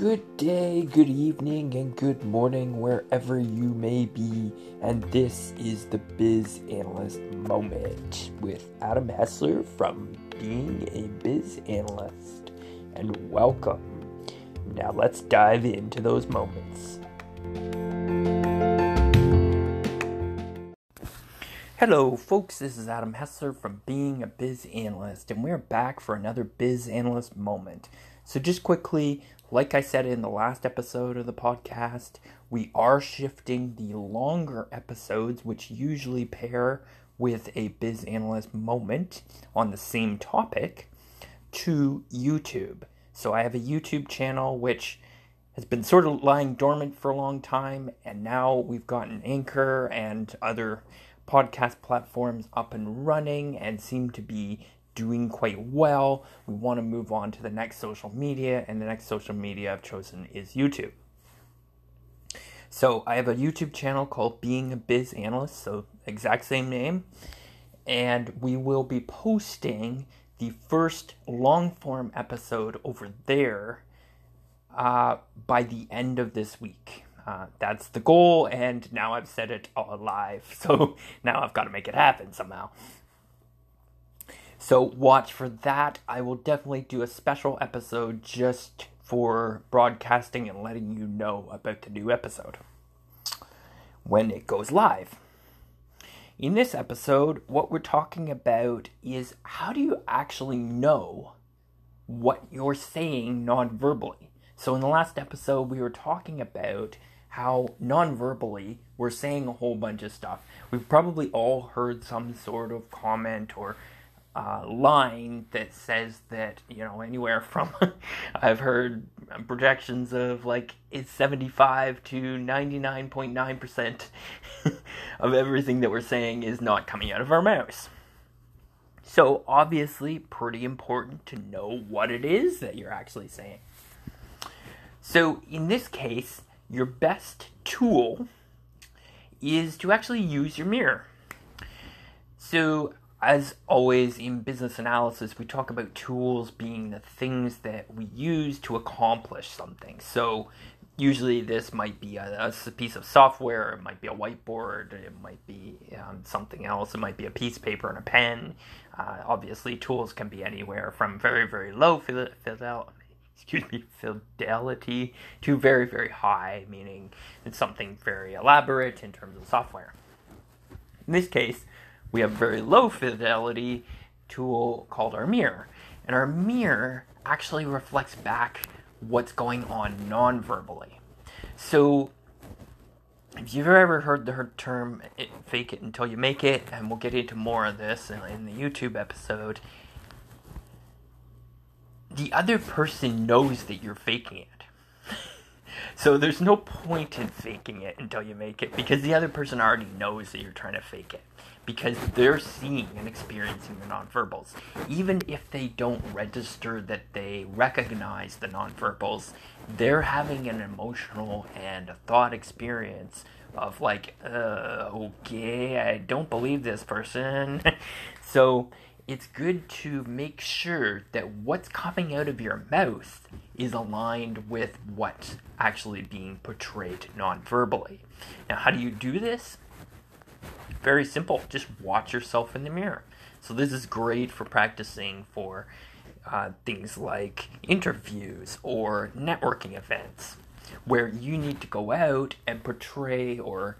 Good day, good evening, and good morning wherever you may be, and this is the Biz Analyst Moment with Adam Hessler from Being a Biz Analyst, and welcome. Now let's dive into those moments. Hello folks, this is Adam Hessler from Being a Biz Analyst, and we're back for another Biz Analyst Moment. So just quickly, like I said in the last episode of the podcast, we are shifting the longer episodes, which usually pair with a Biz Analyst Moment on the same topic, to YouTube. So I have a YouTube channel which has been sort of lying dormant for a long time, and now we've gotten Anchor and other podcast platforms up and running and seem to be doing quite well. We want to move on to the next social media, and the next social media I've chosen is YouTube. So I have a YouTube channel called Being a Biz Analyst, so exact same name, and we will be posting the first long-form episode over there by the end of this week. That's the goal, and now I've said it all live, so now I've got to make it happen somehow. So watch for that. I will definitely do a special episode just for broadcasting and letting you know about the new episode when it goes live. In this episode, what we're talking about is how do you actually know what you're saying non-verbally? So in the last episode, we were talking about how non-verbally we're saying a whole bunch of stuff. We've probably all heard some sort of comment or line that says that, you know, anywhere from I've heard projections of like it's 75 to 99.9% of everything that we're saying is not coming out of our mouths. So obviously pretty important to know what it is that you're actually saying. So in this case, your best tool is to actually use your mirror. So as always in business analysis, we talk about tools being the things that we use to accomplish something. So usually this might be a piece of software, it might be a whiteboard, it might be something else, it might be a piece of paper and a pen. Obviously tools can be anywhere from very, very low fidelity to very, very high, meaning it's something very elaborate in terms of software. In this case, we have a very low fidelity tool called our mirror. And our mirror actually reflects back what's going on non-verbally. So if you've ever heard the term fake it until you make it, and we'll get into more of this in the YouTube episode, the other person knows that you're faking it. So there's no point in faking it until you make it, because the other person already knows that you're trying to fake it, because they're seeing and experiencing the nonverbals. Even if they don't register that they recognize the nonverbals, they're having an emotional and a thought experience of like, okay, I don't believe this person. So it's good to make sure that what's coming out of your mouth is aligned with what's actually being portrayed non-verbally. Now, how do you do this? Very simple. Just watch yourself in the mirror. So this is great for practicing for things like interviews or networking events where you need to go out and portray, or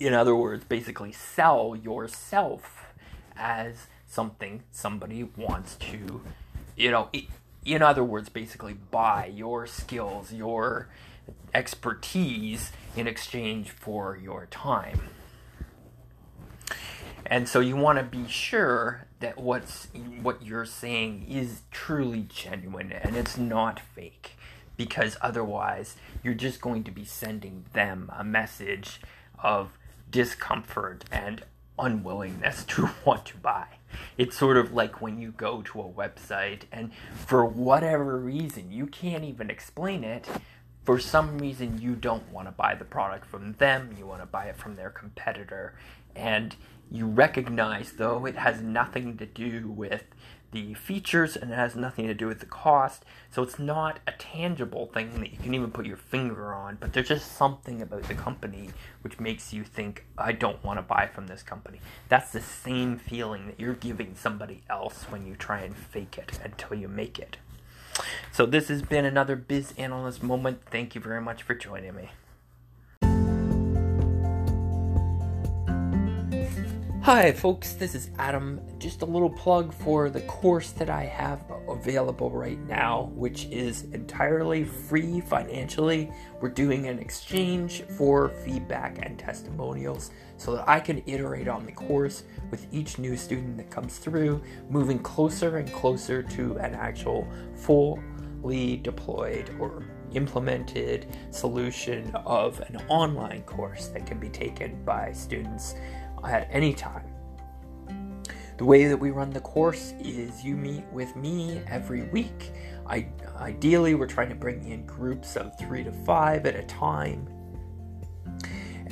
in other words, basically sell yourself as something somebody wants to, you know, in other words, basically buy your skills, your expertise in exchange for your time. And so you want to be sure that what you're saying is truly genuine and it's not fake, because otherwise you're just going to be sending them a message of discomfort and unwillingness to want to buy. It's sort of like when you go to a website and for whatever reason, you can't even explain it, for some reason you don't want to buy the product from them, you want to buy it from their competitor, and You recognize, though, it has nothing to do with the features and it has nothing to do with the cost. So it's not a tangible thing that you can even put your finger on, but there's just something about the company which makes you think, I don't want to buy from this company. That's the same feeling that you're giving somebody else when you try and fake it until you make it. So this has been another Biz Analyst moment. Thank you very much for joining me. Hi folks, this is Adam. Just a little plug for the course that I have available right now, which is entirely free financially. We're doing an exchange for feedback and testimonials so that I can iterate on the course with each new student that comes through, moving closer and closer to an actual fully deployed or implemented solution of an online course that can be taken by students at any time. The way that we run the course is you meet with me every week. Ideally, we're trying to bring in groups of 3 to 5 at a time.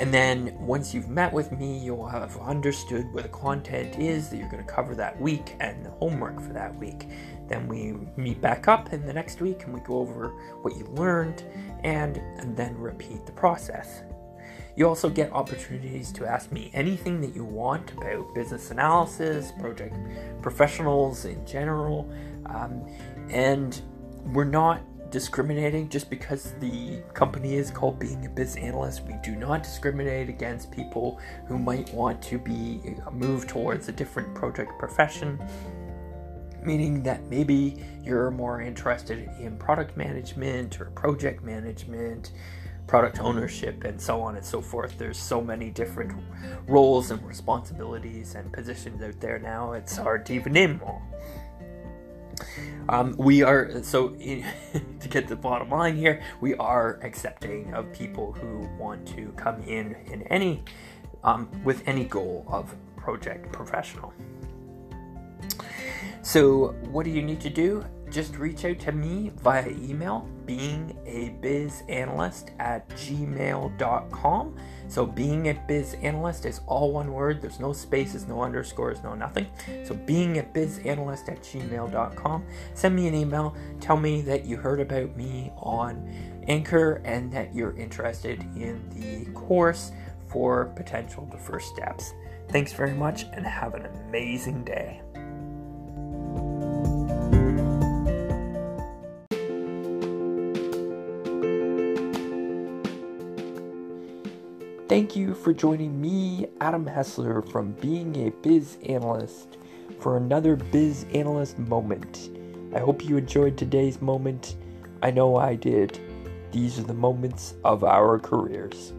And then once you've met with me, you'll have understood what the content is that you're going to cover that week and the homework for that week. Then we meet back up in the next week and we go over what you learned and then repeat the process. You also get opportunities to ask me anything that you want about business analysis, project professionals in general, and we're not discriminating just because the company is called Being a Biz Analyst. We do not discriminate against people who might want to be moved towards a different project profession, meaning that maybe you're more interested in product management or project management, product ownership, and so on and so forth. There's so many different roles and responsibilities and positions out there now, it's hard to even name them all. To get the bottom line here, we are accepting of people who want to come in any, with any goal of project professional. So what do you need to do? Just reach out to me via email, beingabizanalyst@gmail.com. So beingabizanalyst is all one word. There's no spaces, no underscores, no nothing. So beingabizanalyst@gmail.com. Send me an email. Tell me that you heard about me on Anchor and that you're interested in the course for potential to first steps. Thanks very much and have an amazing day. Thank you for joining me, Adam Hessler, from Being a Biz Analyst, for another Biz Analyst moment. I hope you enjoyed today's moment. I know I did. These are the moments of our careers.